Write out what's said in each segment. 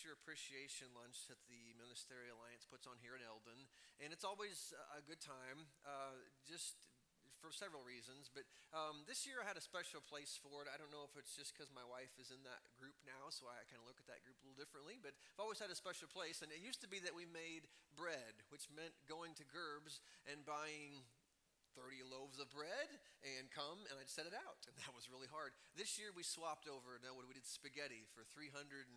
Teacher Appreciation Lunch that the Ministerial Alliance puts on here in Eldon, and it's always a good time, just for several reasons, but this year I had a special place for it. I don't know if it's just because my wife is in that group now, so I kind of look at that group a little differently, but I've always had a special place, and it used to be that we made bread, which meant going to Gerbs and buying 30 loaves of bread and come, and I'd set it out, and that was really hard. This year we swapped over. Now we did spaghetti for 330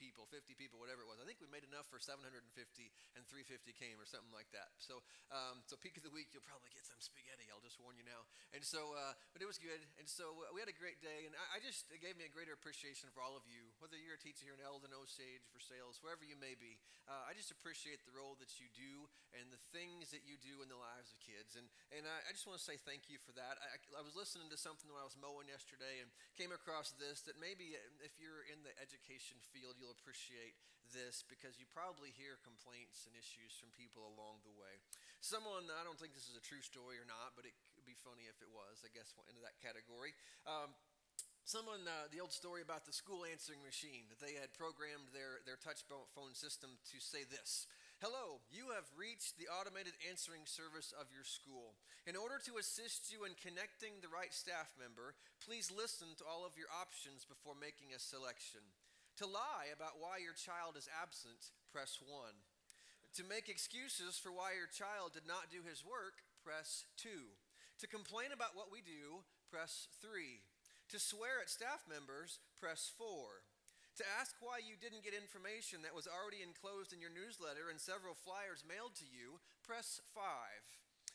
people, 50 people, whatever it was. I think we made enough for 750, and 350 came or something like that. So so peak of the week, you'll probably get some spaghetti. I'll just warn you now. And so, but it was good, and so we had a great day, and it gave me a greater appreciation for all of you, whether you're a teacher here in Eldon, Osage, for sales, wherever you may be. I just appreciate the role that you do and the things that you do in the lives of kids, and I just want to say thank you for that. I was listening to something when I was mowing yesterday and came across this, that maybe if you're in the education field, you'll appreciate this, because you probably hear complaints and issues from people along the way. Someone, I don't think this is a true story or not, but it would be funny if it was, I guess, into that category. Someone, the old story about the school answering machine, that they had programmed their touch phone system to say this: "Hello, you have reached the automated answering service of your school. In order to assist you in connecting the right staff member, please listen to all of your options before making a selection. To lie about why your child is absent, press 1. To make excuses for why your child did not do his work, press 2. To complain about what we do, press 3. To swear at staff members, press 4. To ask why you didn't get information that was already enclosed in your newsletter and several flyers mailed to you, press 5.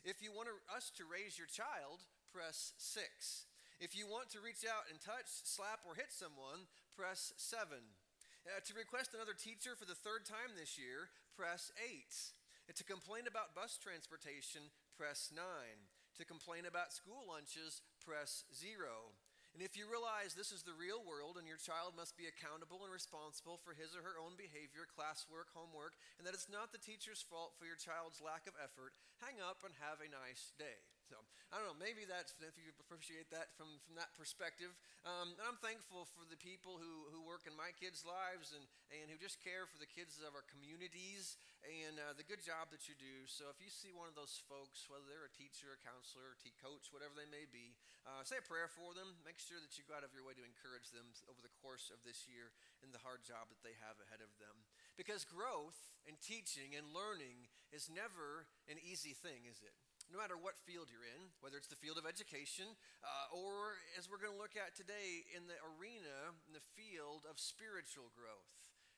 If you want us to raise your child, press 6. If you want to reach out and touch, slap, or hit someone, press 7. To request another teacher for the third time this year, press 8. And to complain about bus transportation, press 9. To complain about school lunches, press 0. And if you realize this is the real world and your child must be accountable and responsible for his or her own behavior, classwork, homework, and that it's not the teacher's fault for your child's lack of effort, hang up and have a nice day. So, I don't know, maybe that's, if you appreciate that from that perspective. And I'm thankful for the people who work in my kids' lives and who just care for the kids of our communities, and the good job that you do. So if you see one of those folks, whether they're a teacher, a counselor, a coach, whatever they may be, say a prayer for them. Make sure that you go out of your way to encourage them over the course of this year in the hard job that they have ahead of them. Because growth and teaching and learning is never an easy thing, is it? No matter what field you're in, whether it's the field of education, or as we're going to look at today, in the arena, in the field of spiritual growth.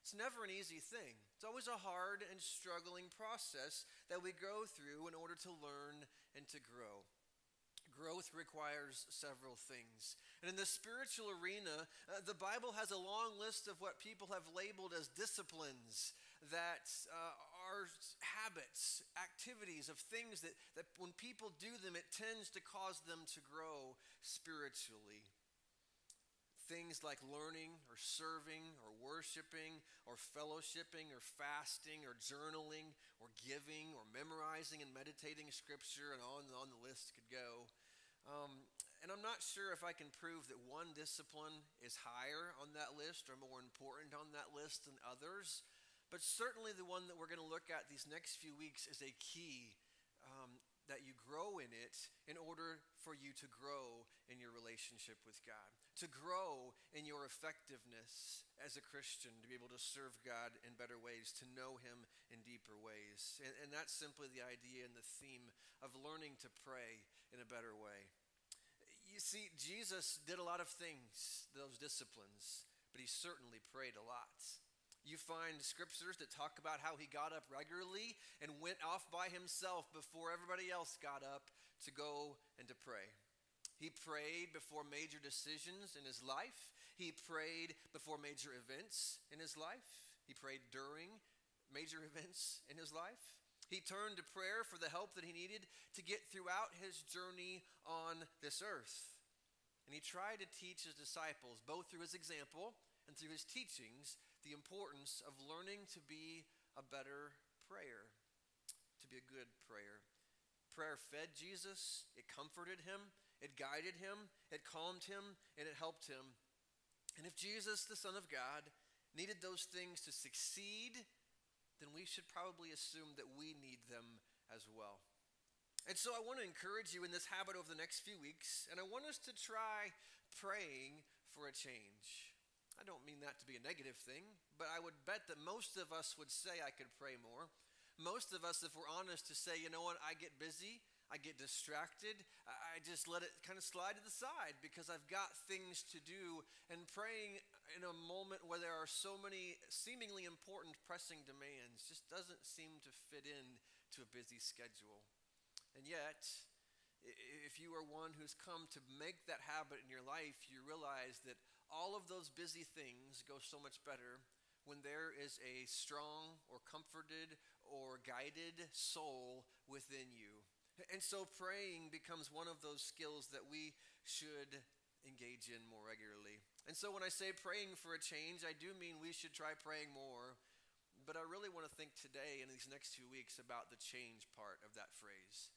It's never an easy thing. It's always a hard and struggling process that we go through in order to learn and to grow. Growth requires several things. And in the spiritual arena, the Bible has a long list of what people have labeled as disciplines, that are habits, activities of things that when people do them, it tends to cause them to grow spiritually. Things like learning or serving or worshiping or fellowshipping or fasting or journaling or giving or memorizing and meditating scripture, and on the list could go. And I'm not sure if I can prove that one discipline is higher on that list or more important on that list than others, but certainly the one that we're going to look at these next few weeks is a key that you grow in it in order for you to grow in your relationship with God, to grow in your effectiveness as a Christian, to be able to serve God in better ways, to know him in deeper ways. And that's simply the idea and the theme of learning to pray in a better way. You see, Jesus did a lot of things, those disciplines, but he certainly prayed a lot. You find scriptures that talk about how he got up regularly and went off by himself before everybody else got up to go and to pray. He prayed before major decisions in his life. He prayed before major events in his life. He prayed during major events in his life. He turned to prayer for the help that he needed to get throughout his journey on this earth. And he tried to teach his disciples, both through his example and through his teachings, the importance of learning to be a better prayer, to be a good prayer. Prayer fed Jesus, it comforted him, it guided him, it calmed him, and it helped him. And if Jesus, the Son of God, needed those things to succeed, then we should probably assume that we need them as well. And so I want to encourage you in this habit over the next few weeks, and I want us to try praying for a change. I don't mean that to be a negative thing, but I would bet that most of us would say I could pray more. Most of us, if we're honest, to say, you know what, I get busy, I get distracted, I just let it kind of slide to the side because I've got things to do, and praying in a moment where there are so many seemingly important pressing demands just doesn't seem to fit in to a busy schedule. And yet, if you are one who's come to make that habit in your life, you realize that all of those busy things go so much better when there is a strong or comforted or guided soul within you. And so praying becomes one of those skills that we should engage in more regularly. And so when I say praying for a change, I do mean we should try praying more. But I really want to think today and these next 2 weeks about the change part of that phrase,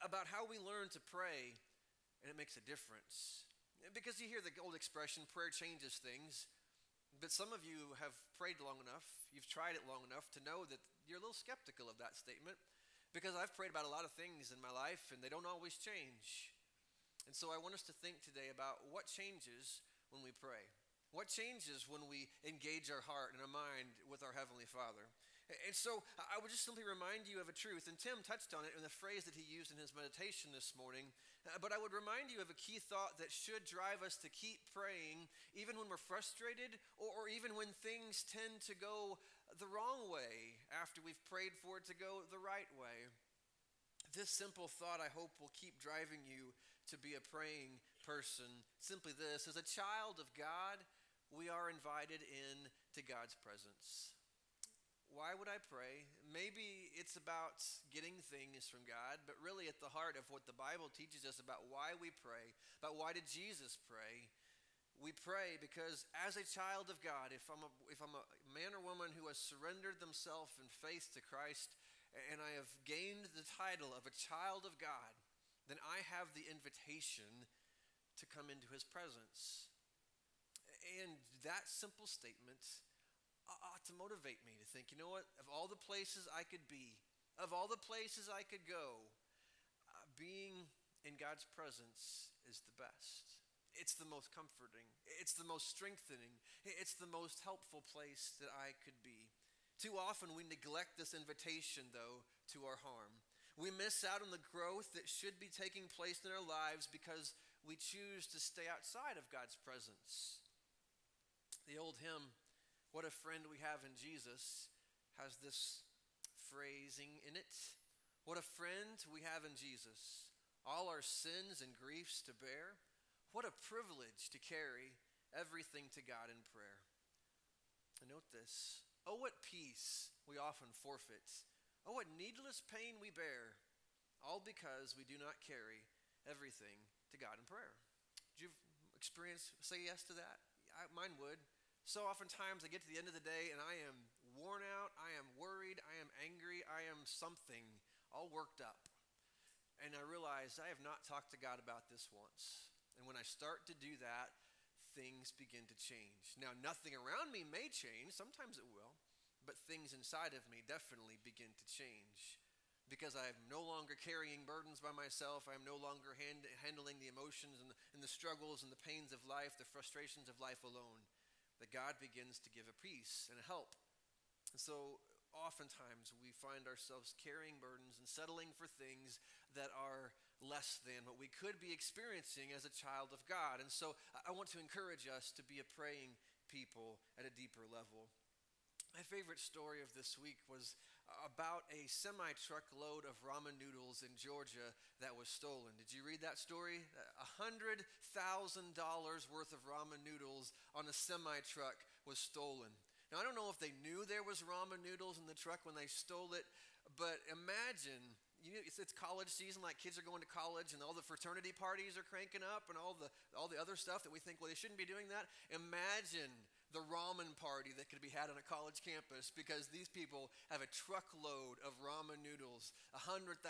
about how we learn to pray and it makes a difference. Because you hear the old expression, prayer changes things. But some of you have prayed long enough, you've tried it long enough to know that you're a little skeptical of that statement, because I've prayed about a lot of things in my life and they don't always change. And so I want us to think today about what changes when we pray. What changes when we engage our heart and our mind with our Heavenly Father? And so I would just simply remind you of a truth, and Tim touched on it in the phrase that he used in his meditation this morning, but I would remind you of a key thought that should drive us to keep praying even when we're frustrated or even when things tend to go the wrong way after we've prayed for it to go the right way. This simple thought, I hope, will keep driving you to be a praying person. Simply this, as a child of God, we are invited in to God's presence. Why would I pray? Maybe it's about getting things from God, but really at the heart of what the Bible teaches us about why we pray, about why did Jesus pray, we pray because as a child of God, if I'm a man or woman who has surrendered themselves in faith to Christ, and I have gained the title of a child of God, then I have the invitation to come into his presence. And that simple statement ought to motivate me to think, you know what, of all the places I could be, of all the places I could go, being in God's presence is the best. It's the most comforting. It's the most strengthening. It's the most helpful place that I could be. Too often we neglect this invitation, though, to our harm. We miss out on the growth that should be taking place in our lives because we choose to stay outside of God's presence. The old hymn, "What a Friend We Have in Jesus," has this phrasing in it. What a friend we have in Jesus, all our sins and griefs to bear. What a privilege to carry everything to God in prayer. And note this. Oh, what peace we often forfeit. Oh, what needless pain we bear, all because we do not carry everything to God in prayer. Did you experience, say yes to that? Mine would. So oftentimes I get to the end of the day and I am worn out, I am worried, I am angry, I am something, all worked up. And I realize I have not talked to God about this once. And when I start to do that, things begin to change. Now, nothing around me may change. Sometimes it will. But things inside of me definitely begin to change because I am no longer carrying burdens by myself. I am no longer handling the emotions and the struggles and the pains of life, the frustrations of life alone. That God begins to give a peace and a help. And so oftentimes we find ourselves carrying burdens and settling for things that are less than what we could be experiencing as a child of God. And so I want to encourage us to be a praying people at a deeper level. My favorite story of this week was about a semi-truck load of ramen noodles in Georgia that was stolen. Did you read that story? $100,000 worth of ramen noodles on a semi-truck was stolen. Now, I don't know if they knew there was ramen noodles in the truck when they stole it, but imagine, it's college season, like kids are going to college and all the fraternity parties are cranking up and all the other stuff that we think, well, they shouldn't be doing that. Imagine the ramen party that could be had on a college campus because these people have a truckload of ramen noodles, $100,000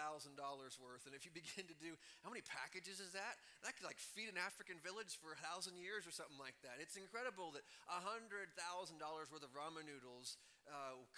worth. And if you begin to do, how many packages is that? That could like feed an African village for 1,000 years or something like that. It's incredible that $100,000 worth of ramen noodles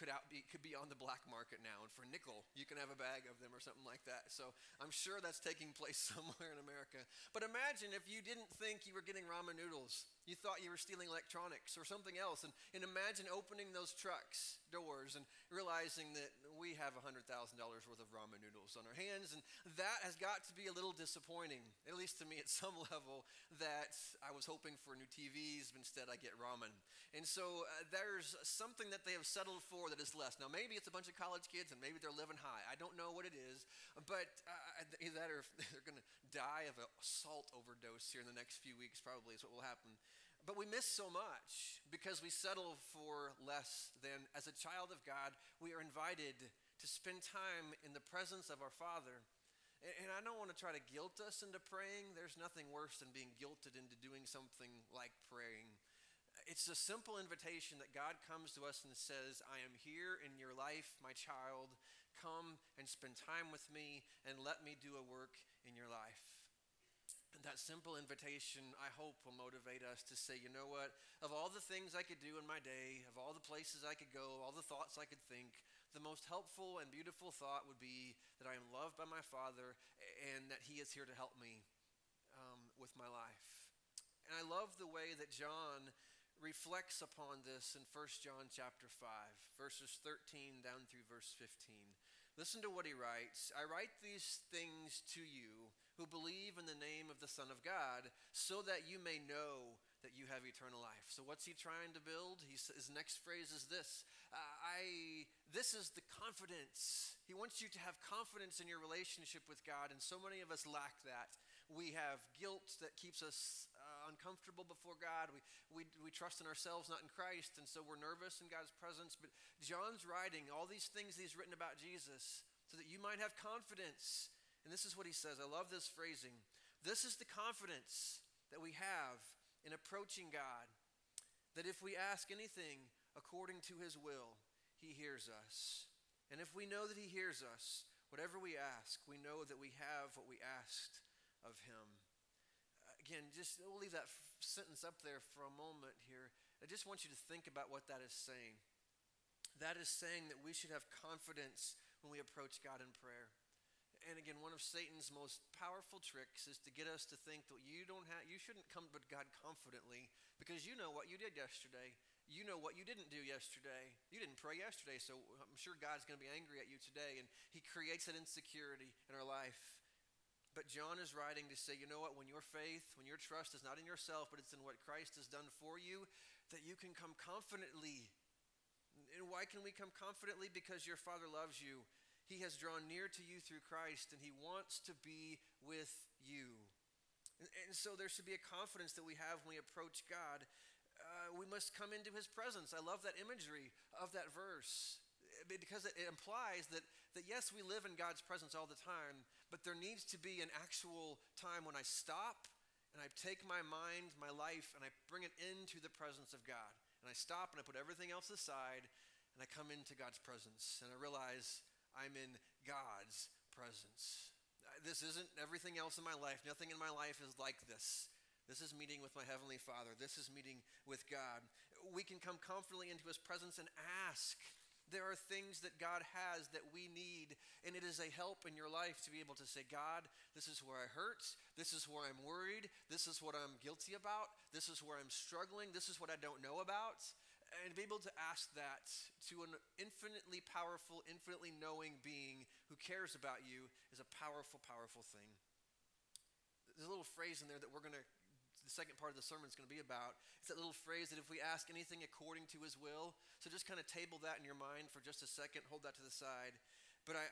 could be on the black market now. And for $0.05, you can have a bag of them or something like that. So I'm sure that's taking place somewhere in America. But imagine if you didn't think you were getting ramen noodles. You thought you were stealing electronics or something else. And imagine opening those trucks' doors and realizing that we have $100,000 worth of ramen noodles on our hands. And that has got to be a little disappointing, at least to me at some level, that I was hoping for new TVs, but instead I get ramen. And so there's something that they have settled for that is less. Now, maybe it's a bunch of college kids and maybe they're living high. I don't know what it is, but either that or if they're going to die of a salt overdose here in the next few weeks probably is what will happen. But we miss so much because we settle for less than. As a child of God, we are invited to spend time in the presence of our Father. And I don't want to try to guilt us into praying. There's nothing worse than being guilted into doing something like praying. It's a simple invitation that God comes to us and says, I am here in your life, my child. Come and spend time with me and let me do a work in your life. And that simple invitation, I hope, will motivate us to say, you know what, of all the things I could do in my day, of all the places I could go, all the thoughts I could think, the most helpful and beautiful thought would be that I am loved by my Father and that He is here to help me with my life. And I love the way that John reflects upon this in 1 John chapter 5, verses 13 down through verse 15. Listen to what he writes. I write these things to you who believe in the name of the Son of God, so that you may know that you have eternal life. So what's he trying to build? His next phrase is this. This is the confidence. He wants you to have confidence in your relationship with God, and so many of us lack that. We have guilt that keeps us uncomfortable before God. We trust in ourselves, not in Christ, and so we're nervous in God's presence. But John's writing all these things he's written about Jesus so that you might have confidence. And this is what he says. I love this phrasing. This is the confidence that we have in approaching God, that if we ask anything according to His will, He hears us. And if we know that He hears us, whatever we ask, we know that we have what we asked of Him. Again, just we'll leave that sentence up there for a moment here. I just want you to think about what that is saying. That is saying that we should have confidence when we approach God in prayer. And again, one of Satan's most powerful tricks is to get us to think that you shouldn't come to God confidently because you know what you did yesterday. You know what you didn't do yesterday. You didn't pray yesterday, so I'm sure God's going to be angry at you today. And he creates that insecurity in our life. But John is writing to say, you know what, when your faith, when your trust is not in yourself, but it's in what Christ has done for you, that you can come confidently. And why can we come confidently? Because your Father loves you. He has drawn near to you through Christ, and he wants to be with you. And so there should be a confidence that we have when we approach God. We must come into his presence. I love that imagery of that verse because it implies that yes, we live in God's presence all the time, but there needs to be an actual time when I stop and I take my mind, my life, and I bring it into the presence of God. And I stop and I put everything else aside, and I come into God's presence, and I realize I'm in God's presence. This isn't everything else in my life. Nothing in my life is like this. This is meeting with my Heavenly Father. This is meeting with God. We can come confidently into His presence and ask. There are things that God has that we need, and it is a help in your life to be able to say, God, this is where I hurt. This is where I'm worried. This is what I'm guilty about. This is where I'm struggling. This is what I don't know about. And be able to ask that to an infinitely powerful, infinitely knowing being who cares about you is a powerful, powerful thing. There's a little phrase in there that the second part of the sermon is going to be about. It's that little phrase that if we ask anything according to his will. So just kind of table that in your mind for just a second. Hold that to the side. But I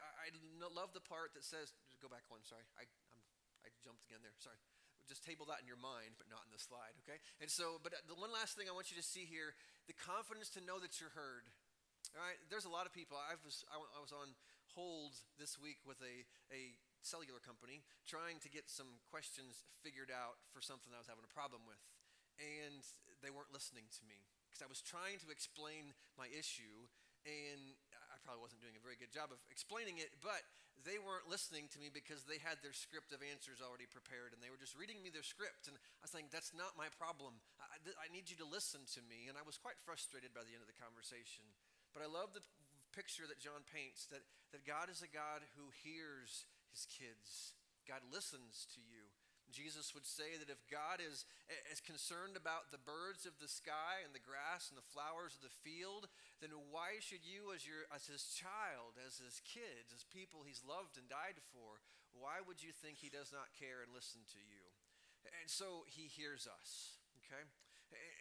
love the part that says, go back one, sorry. I jumped again there, sorry. Just table that in your mind, but not in the slide, okay? And so, but the one last thing I want you to see here, the confidence to know that you're heard, all right? There's a lot of people. I was on hold this week with a cellular company trying to get some questions figured out for something I was having a problem with, and they weren't listening to me. because I was trying to explain my issue, and I probably wasn't doing a very good job of explaining it, but they weren't listening to me because they had their script of answers already prepared, and they were just reading me their script, and I was saying, that's not my problem. I need you to listen to me, and I was quite frustrated by the end of the conversation. But I love the picture that John paints, that God is a God who hears his kids. God listens to you. Jesus would say that if God is concerned about the birds of the sky and the grass and the flowers of the field, then why should you as his child, as his kids, as people he's loved and died for, why would you think he does not care and listen to you? And so he hears us, okay?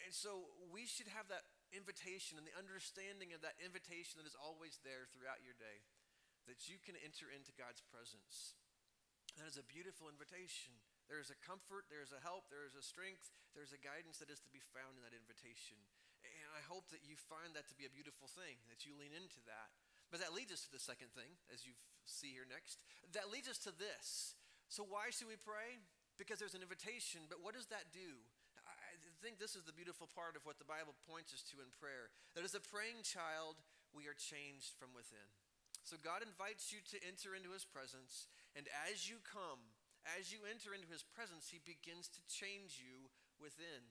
And so we should have that invitation and the understanding of that invitation that is always there throughout your day, that you can enter into God's presence. That is a beautiful invitation. There is a comfort, there is a help, there is a strength, there is a guidance that is to be found in that invitation. And I hope that you find that to be a beautiful thing, that you lean into that. But that leads us to the second thing, as you see here next. That leads us to this. So why should we pray? Because there's an invitation, but what does that do? I think this is the beautiful part of what the Bible points us to in prayer. That as a praying child, we are changed from within. So God invites you to enter into his presence, and as you enter into his presence, he begins to change you within.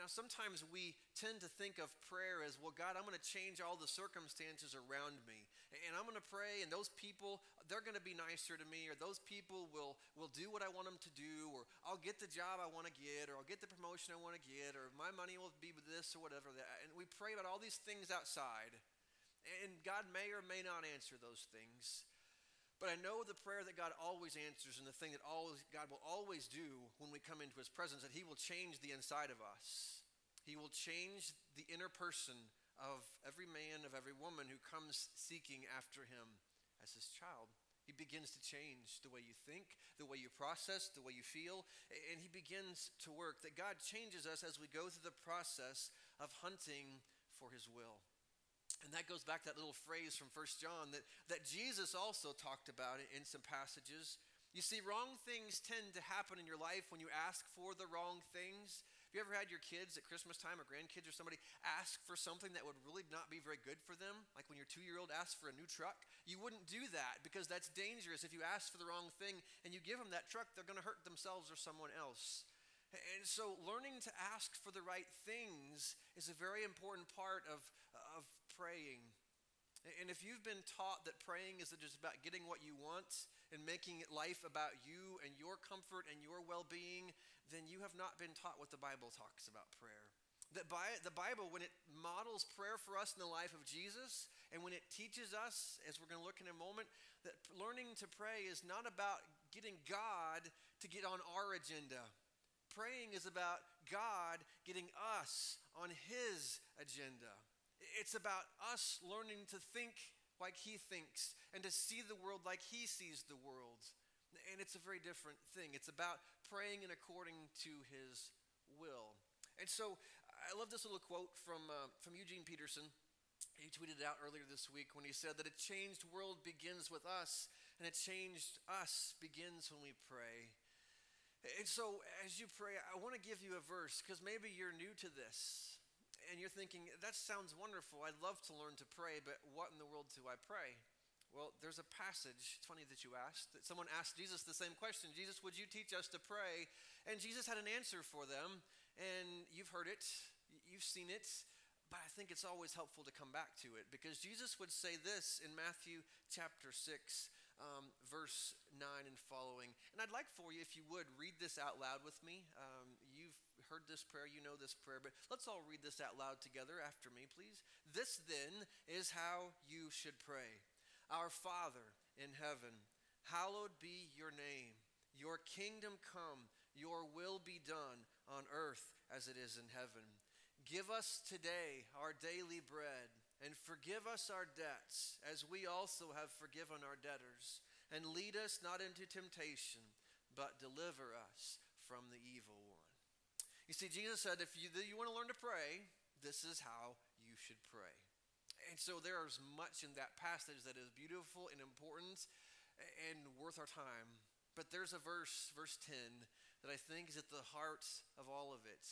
Now, sometimes we tend to think of prayer as, well, God, I'm going to change all the circumstances around me. And I'm going to pray, and those people, they're going to be nicer to me, or those people will do what I want them to do, or I'll get the job I want to get, or I'll get the promotion I want to get, or my money will be with this or whatever. And we pray about all these things outside. And God may or may not answer those things. But I know the prayer that God always answers, and the thing that God will always do when we come into his presence, that he will change the inside of us. He will change the inner person of every man, of every woman who comes seeking after him as his child. He begins to change the way you think, the way you process, the way you feel, and he begins to work. That God changes us as we go through the process of hunting for his will. And that goes back to that little phrase from 1 John that Jesus also talked about in some passages. You see, wrong things tend to happen in your life when you ask for the wrong things. Have you ever had your kids at Christmas time, or grandkids or somebody, ask for something that would really not be very good for them? Like when your 2-year-old asks for a new truck? You wouldn't do that, because that's dangerous. If you ask for the wrong thing and you give them that truck, they're going to hurt themselves or someone else. And so learning to ask for the right things is a very important part of praying. And if you've been taught that praying is just about getting what you want and making life about you and your comfort and your well-being, then you have not been taught what the Bible talks about prayer. That the Bible, when it models prayer for us in the life of Jesus, and when it teaches us, as we're going to look in a moment, that learning to pray is not about getting God to get on our agenda. Praying is about God getting us on his agenda. It's about us learning to think like he thinks and to see the world like he sees the world. And it's a very different thing. It's about praying and according to his will. And so I love this little quote from Eugene Peterson. He tweeted it out earlier this week when he said that a changed world begins with us, and a changed us begins when we pray. And so as you pray, I want to give you a verse, because maybe you're new to this and you're thinking, that sounds wonderful. I'd love to learn to pray, but what in the world do I pray? Well, there's a passage, it's funny that you asked, that someone asked Jesus the same question. Jesus, would you teach us to pray? And Jesus had an answer for them. And you've heard it, you've seen it, but I think it's always helpful to come back to it, because Jesus would say this in Matthew chapter 6, verse 9 and following. And I'd like for you, if you would, read this out loud with me. You've heard this prayer, you know this prayer, but let's all read this out loud together after me, please. This then is how you should pray. Our Father in heaven, hallowed be your name. Your kingdom come, your will be done on earth as it is in heaven. Give us today our daily bread, and forgive us our debts, as we also have forgiven our debtors. And lead us not into temptation, but deliver us from the evil one. You see, Jesus said, if you want to learn to pray, this is how you should pray. And so there is much in that passage that is beautiful and important and worth our time. But there's a verse, verse 10, that I think is at the heart of all of it.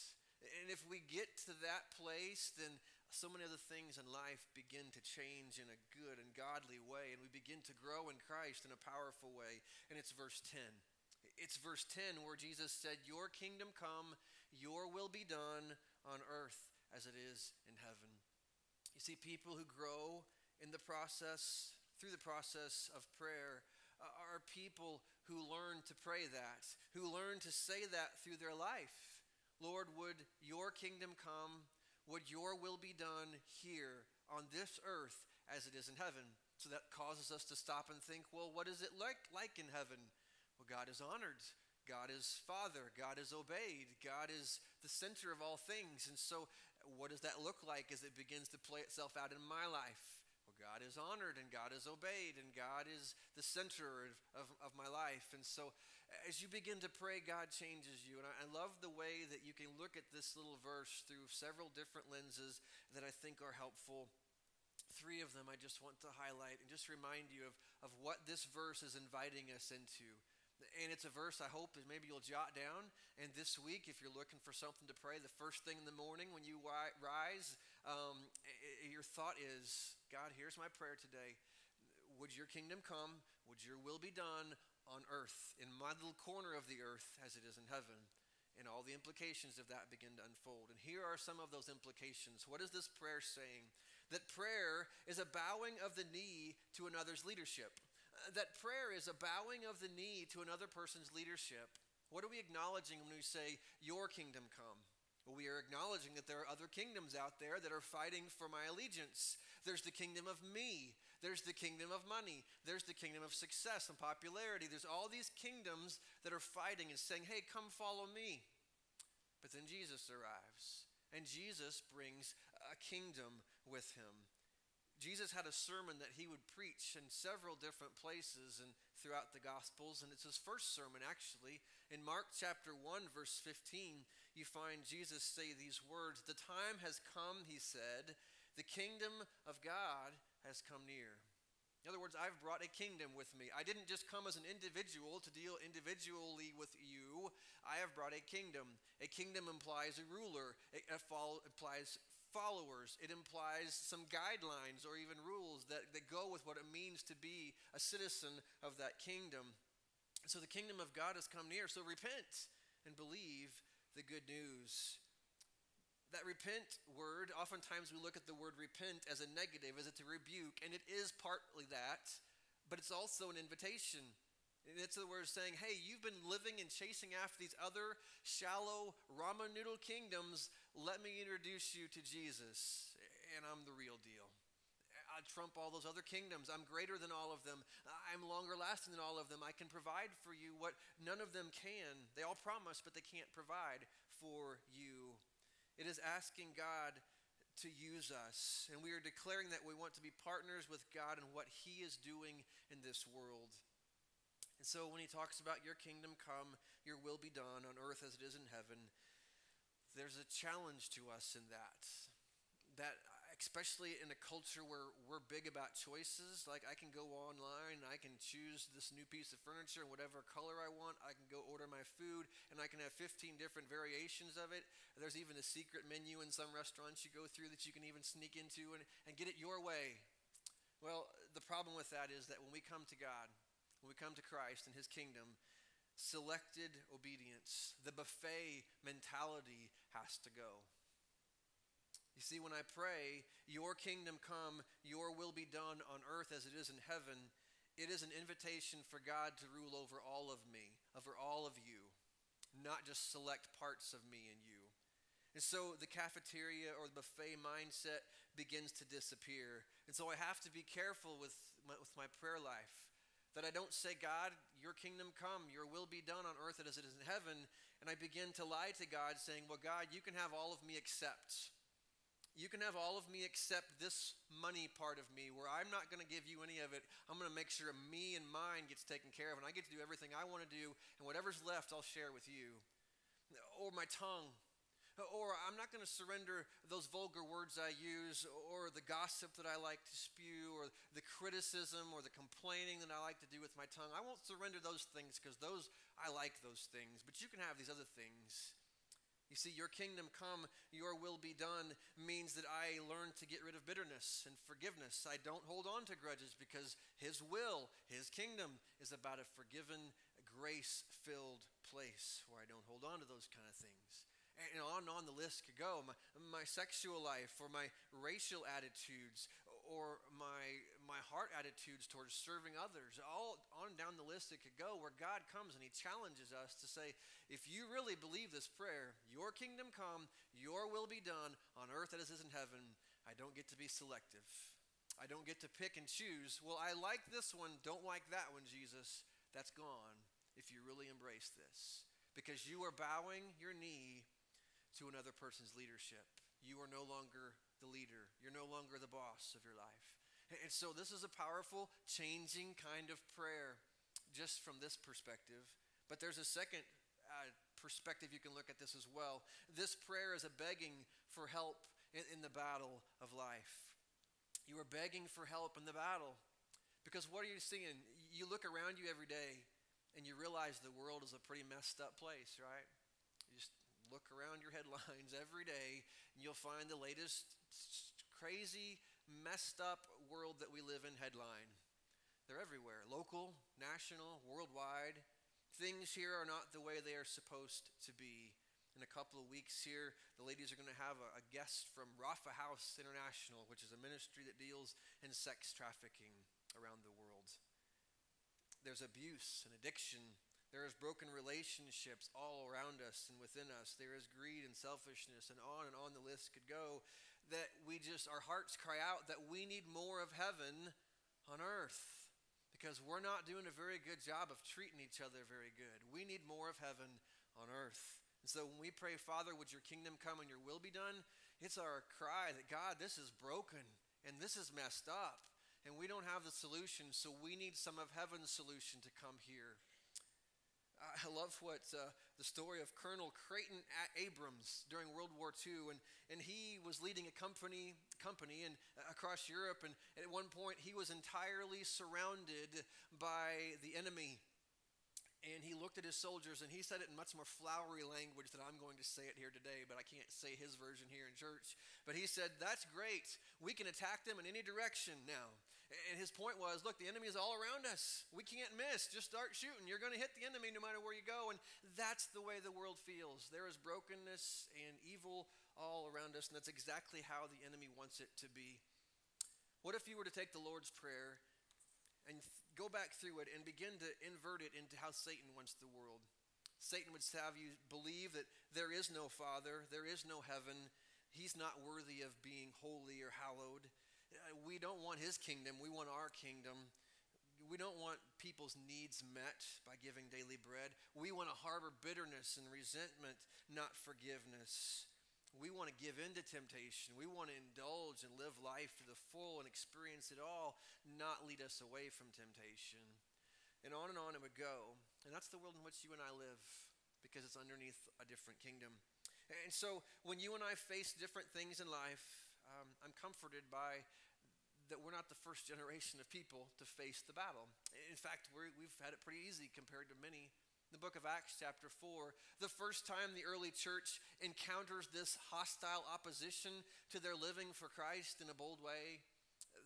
And if we get to that place, then so many other things in life begin to change in a good and godly way, and we begin to grow in Christ in a powerful way. And it's verse 10. It's verse 10 where Jesus said, "Your kingdom come, your will be done on earth as it is in heaven." You see, people who grow in the process, through the process of prayer, are people who learn to pray that, who learn to say that through their life. Lord, would your kingdom come, would your will be done here on this earth as it is in heaven. So that causes us to stop and think, well, what is it like in heaven? Well, God is honored. God is Father. God is obeyed. God is the center of all things. And so what does that look like as it begins to play itself out in my life? Well, God is honored and God is obeyed and God is the center of my life. And so as you begin to pray, God changes you. And I love the way that you can look at this little verse through several different lenses that I think are helpful. Three of them I just want to highlight and just remind you of what this verse is inviting us into. And it's a verse I hope that maybe you'll jot down. And this week, if you're looking for something to pray, the first thing in the morning when you rise, your thought is, God, here's my prayer today. Would your kingdom come? Would your will be done on earth, in my little corner of the earth as it is in heaven? And all the implications of that begin to unfold. And here are some of those implications. What is this prayer saying? That prayer is a bowing of the knee to another's leadership. That prayer is a bowing of the knee to another person's leadership. What are we acknowledging when we say, your kingdom come? Well, we are acknowledging that there are other kingdoms out there that are fighting for my allegiance. There's the kingdom of me. There's the kingdom of money. There's the kingdom of success and popularity. There's all these kingdoms that are fighting and saying, hey, come follow me. But then Jesus arrives, and Jesus brings a kingdom with him. Jesus had a sermon that he would preach in several different places and throughout the Gospels, and it's his first sermon, actually. In Mark chapter 1, verse 15, you find Jesus say these words, "The time has come," he said, "the kingdom of God has come near." In other words, I've brought a kingdom with me. I didn't just come as an individual to deal individually with you. I have brought a kingdom. A kingdom implies a ruler. It implies followers. It implies some guidelines or even rules that go with what it means to be a citizen of that kingdom. So the kingdom of God has come near. So repent and believe the good news. That repent word, oftentimes we look at the word repent as a negative, as it's a rebuke, and it is partly that, but it's also an invitation. And it's the word saying, hey, you've been living and chasing after these other shallow ramen noodle kingdoms. Let me introduce you to Jesus, and I'm the real deal. I trump all those other kingdoms. I'm greater than all of them. I'm longer lasting than all of them. I can provide for you what none of them can. They all promise, but they can't provide for you. It is asking God to use us, and we are declaring that we want to be partners with God in what he is doing in this world. And so when he talks about your kingdom come, your will be done on earth as it is in heaven, there's a challenge to us in that. That especially in a culture where we're big about choices, like I can go online and I can choose this new piece of furniture in whatever color I want. I can go order my food and I can have 15 different variations of it. There's even a secret menu in some restaurants you go through that you can even sneak into and get it your way. Well, the problem with that is that when we come to God, when we come to Christ and his kingdom, selected obedience, the buffet mentality has to go. You see, when I pray, your kingdom come, your will be done on earth as it is in heaven, it is an invitation for God to rule over all of me, over all of you, not just select parts of me and you. And so the cafeteria or the buffet mindset begins to disappear. And so I have to be careful with my prayer life, that I don't say, God, your kingdom come, your will be done on earth as it is in heaven, and I begin to lie to God saying, well, God, you can have all of me except. You can have all of me except this money part of me where I'm not going to give you any of it. I'm going to make sure me and mine gets taken care of and I get to do everything I want to do and whatever's left I'll share with you. Or my tongue. Or I'm not going to surrender those vulgar words I use or the gossip that I like to spew or the criticism or the complaining that I like to do with my tongue. I won't surrender those things because I like those things. But you can have these other things. You see, your kingdom come, your will be done means that I learn to get rid of bitterness and forgiveness. I don't hold on to grudges because his will, his kingdom is about a forgiven, grace-filled place where I don't hold on to those kind of things. And on the list could go. My sexual life or my racial attitudes or my heart attitudes towards serving others. All on down the list it could go, where God comes and he challenges us to say, if you really believe this prayer, your kingdom come, your will be done on earth as it is in heaven, I don't get to be selective. I don't get to pick and choose. Well, I like this one, don't like that one, Jesus. That's gone if you really embrace this. Because you are bowing your knee to another person's leadership. You are no longer the leader. You're no longer the boss of your life. And so this is a powerful, changing kind of prayer just from this perspective. But there's a second perspective you can look at this as well. This prayer is a begging for help in the battle of life. You are begging for help in the battle. Because what are you seeing? You look around you every day and you realize the world is a pretty messed up place, right? You just look around your headlines every day, and you'll find the latest crazy, messed up world that we live in headline. They're everywhere, local, national, worldwide. Things here are not the way they are supposed to be. In a couple of weeks here, the ladies are going to have a guest from Rafa House International, which is a ministry that deals in sex trafficking around the world. There's abuse and addiction. There is broken relationships all around us and within us. There is greed and selfishness, and on the list could go, that we just, our hearts cry out that we need more of heaven on earth because we're not doing a very good job of treating each other very good. We need more of heaven on earth. And so when we pray, Father, would your kingdom come and your will be done, it's our cry that, God, this is broken and this is messed up and we don't have the solution, so we need some of heaven's solution to come here. I love what the story of Colonel Creighton Abrams during World War II, and he was leading a company and across Europe, and at one point he was entirely surrounded by the enemy. And he looked at his soldiers, and he said it in much more flowery language than I'm going to say it here today, but I can't say his version here in church. But he said, that's great. We can attack them in any direction now. And his point was, look, the enemy is all around us. We can't miss. Just start shooting. You're going to hit the enemy no matter where you go. And that's the way the world feels. There is brokenness and evil all around us, and that's exactly how the enemy wants it to be. What if you were to take the Lord's Prayer and go back through it and begin to invert it into how Satan wants the world? Satan would have you believe that there is no Father, there is no heaven, he's not worthy of being holy or hallowed. We don't want his kingdom, we want our kingdom. We don't want people's needs met by giving daily bread. We want to harbor bitterness and resentment, not forgiveness. We want to give in to temptation. We want to indulge and live life to the full and experience it all, not lead us away from temptation. And on it would go. And that's the world in which you and I live, because it's underneath a different kingdom. And so when you and I face different things in life, I'm comforted by that we're not the first generation of people to face the battle. In fact, we've had it pretty easy compared to many. The book of Acts chapter 4, the first time the early church encounters this hostile opposition to their living for Christ in a bold way.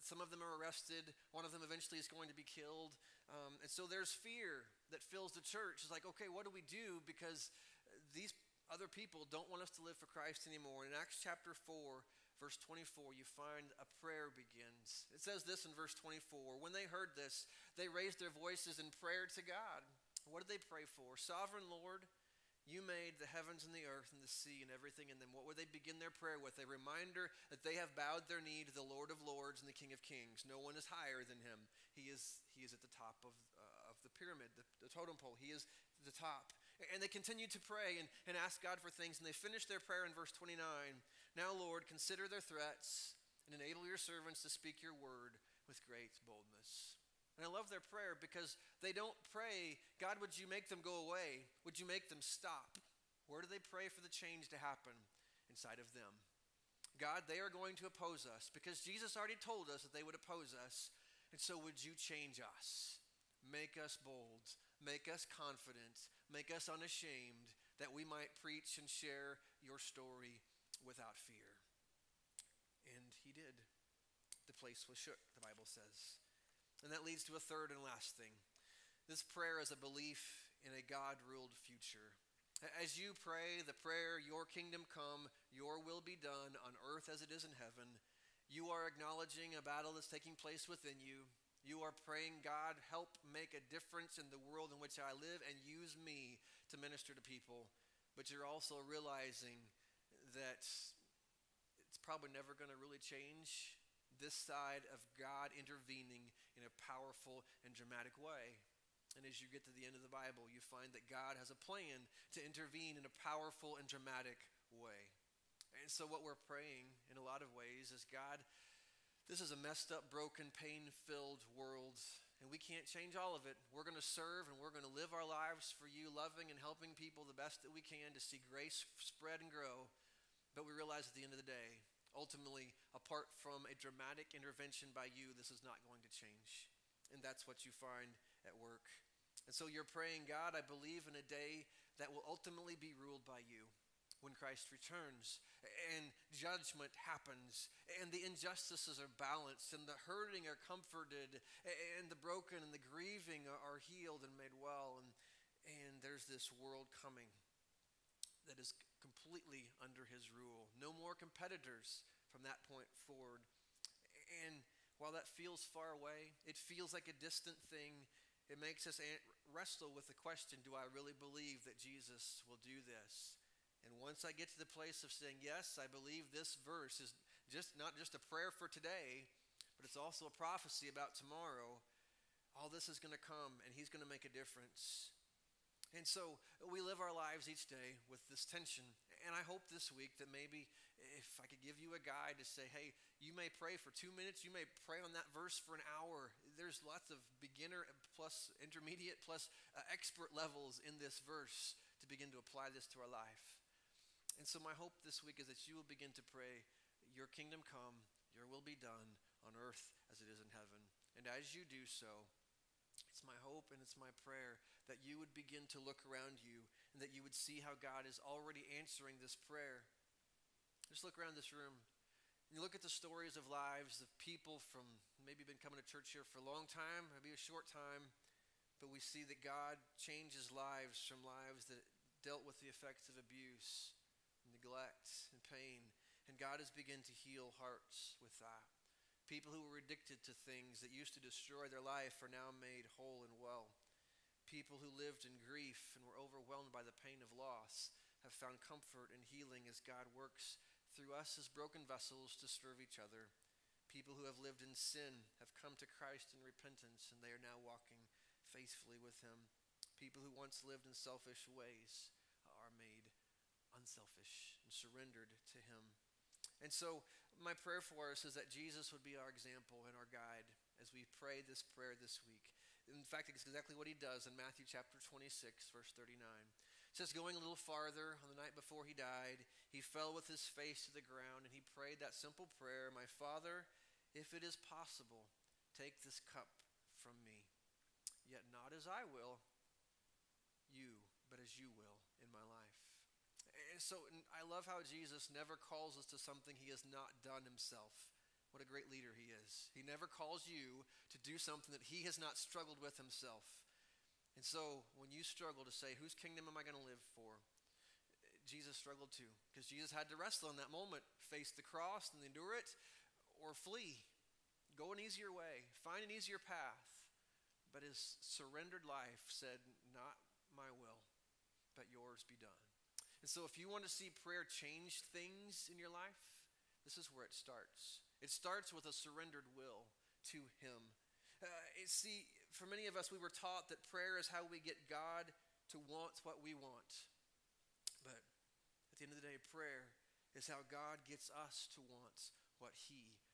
Some of them are arrested. One of them eventually is going to be killed. And so there's fear that fills the church. It's like, okay, what do we do? Because these other people don't want us to live for Christ anymore. And in Acts chapter 4, verse 24, you find a prayer begins. It says this in verse 24, when they heard this, they raised their voices in prayer to God. What did they pray for? Sovereign Lord, you made the heavens and the earth and the sea and everything in them. What would they begin their prayer with? A reminder that they have bowed their knee to the Lord of Lords and the King of Kings. No one is higher than him. He is at the top of the pyramid, the totem pole. He is the top. And they continue to pray and ask God for things. And they finish their prayer in verse 29. Now, Lord, consider their threats and enable your servants to speak your word with great boldness. And I love their prayer because they don't pray, God, would you make them go away? Would you make them stop? Where do they pray for the change to happen? Inside of them. God, they are going to oppose us because Jesus already told us that they would oppose us. And so would you change us? Make us bold. Make us confident. Make us unashamed that we might preach and share your story without fear. And he did. The place was shook, the Bible says. And that leads to a third and last thing. This prayer is a belief in a God-ruled future. As you pray the prayer, your kingdom come, your will be done on earth as it is in heaven, you are acknowledging a battle that's taking place within you. You are praying, God, help make a difference in the world in which I live and use me to minister to people. But you're also realizing that it's probably never going to really change this side of God intervening in a powerful and dramatic way. And as you get to the end of the Bible, you find that God has a plan to intervene in a powerful and dramatic way. And so what we're praying in a lot of ways is, God, this is a messed up, broken, pain-filled world, and we can't change all of it. We're going to serve and we're going to live our lives for you, loving and helping people the best that we can to see grace spread and grow. But we realize at the end of the day, ultimately, apart from a dramatic intervention by you, this is not going to change. And that's what you find at work. And so you're praying, God, I believe in a day that will ultimately be ruled by you, when Christ returns and judgment happens and the injustices are balanced and the hurting are comforted and the broken and the grieving are healed and made well. And there's this world coming that is completely under his rule. No more competitors from that point forward. And while that feels far away, it feels like a distant thing. It makes us wrestle with the question, do I really believe that Jesus will do this? And once I get to the place of saying, yes, I believe this verse is just not just a prayer for today, but it's also a prophecy about tomorrow, all this is going to come, and he's going to make a difference. And so we live our lives each day with this tension. And I hope this week that maybe if I could give you a guide to say, hey, you may pray for 2 minutes. You may pray on that verse for an hour. There's lots of beginner plus intermediate plus expert levels in this verse to begin to apply this to our life. And so my hope this week is that you will begin to pray, your kingdom come, your will be done on earth as it is in heaven. And as you do so, it's my hope and it's my prayer that you would begin to look around you and that you would see how God is already answering this prayer. Just look around this room. You look at the stories of lives of people from maybe been coming to church here for a long time, maybe a short time, but we see that God changes lives from lives that dealt with the effects of abuse, neglect, and pain. And God has begun to heal hearts with that. People who were addicted to things that used to destroy their life are now made whole and well. People who lived in grief and were overwhelmed by the pain of loss have found comfort and healing as God works through us as broken vessels to serve each other. People who have lived in sin have come to Christ in repentance, and they are now walking faithfully with him. People who once lived in selfish ways are made unselfish and surrendered to him. And so my prayer for us is that Jesus would be our example and our guide as we pray this prayer this week. In fact, it's exactly what he does in Matthew chapter 26, verse 39. It says, going a little farther, on the night before he died, he fell with his face to the ground, and he prayed that simple prayer, my Father, if it is possible, take this cup from me. Yet not as I will, but as you will in my life. And so I love how Jesus never calls us to something he has not done himself. What a great leader he is. He never calls you to do something that he has not struggled with himself. And so when you struggle to say, whose kingdom am I going to live for? Jesus struggled too, because Jesus had to wrestle in that moment, face the cross and endure it, or flee, go an easier way, find an easier path. But his surrendered life said, not my will, but yours be done. And so if you want to see prayer change things in your life, this is where it starts. It starts with a surrendered will to him. See, for many of us, we were taught that prayer is how we get God to want what we want. But at the end of the day, prayer is how God gets us to want what he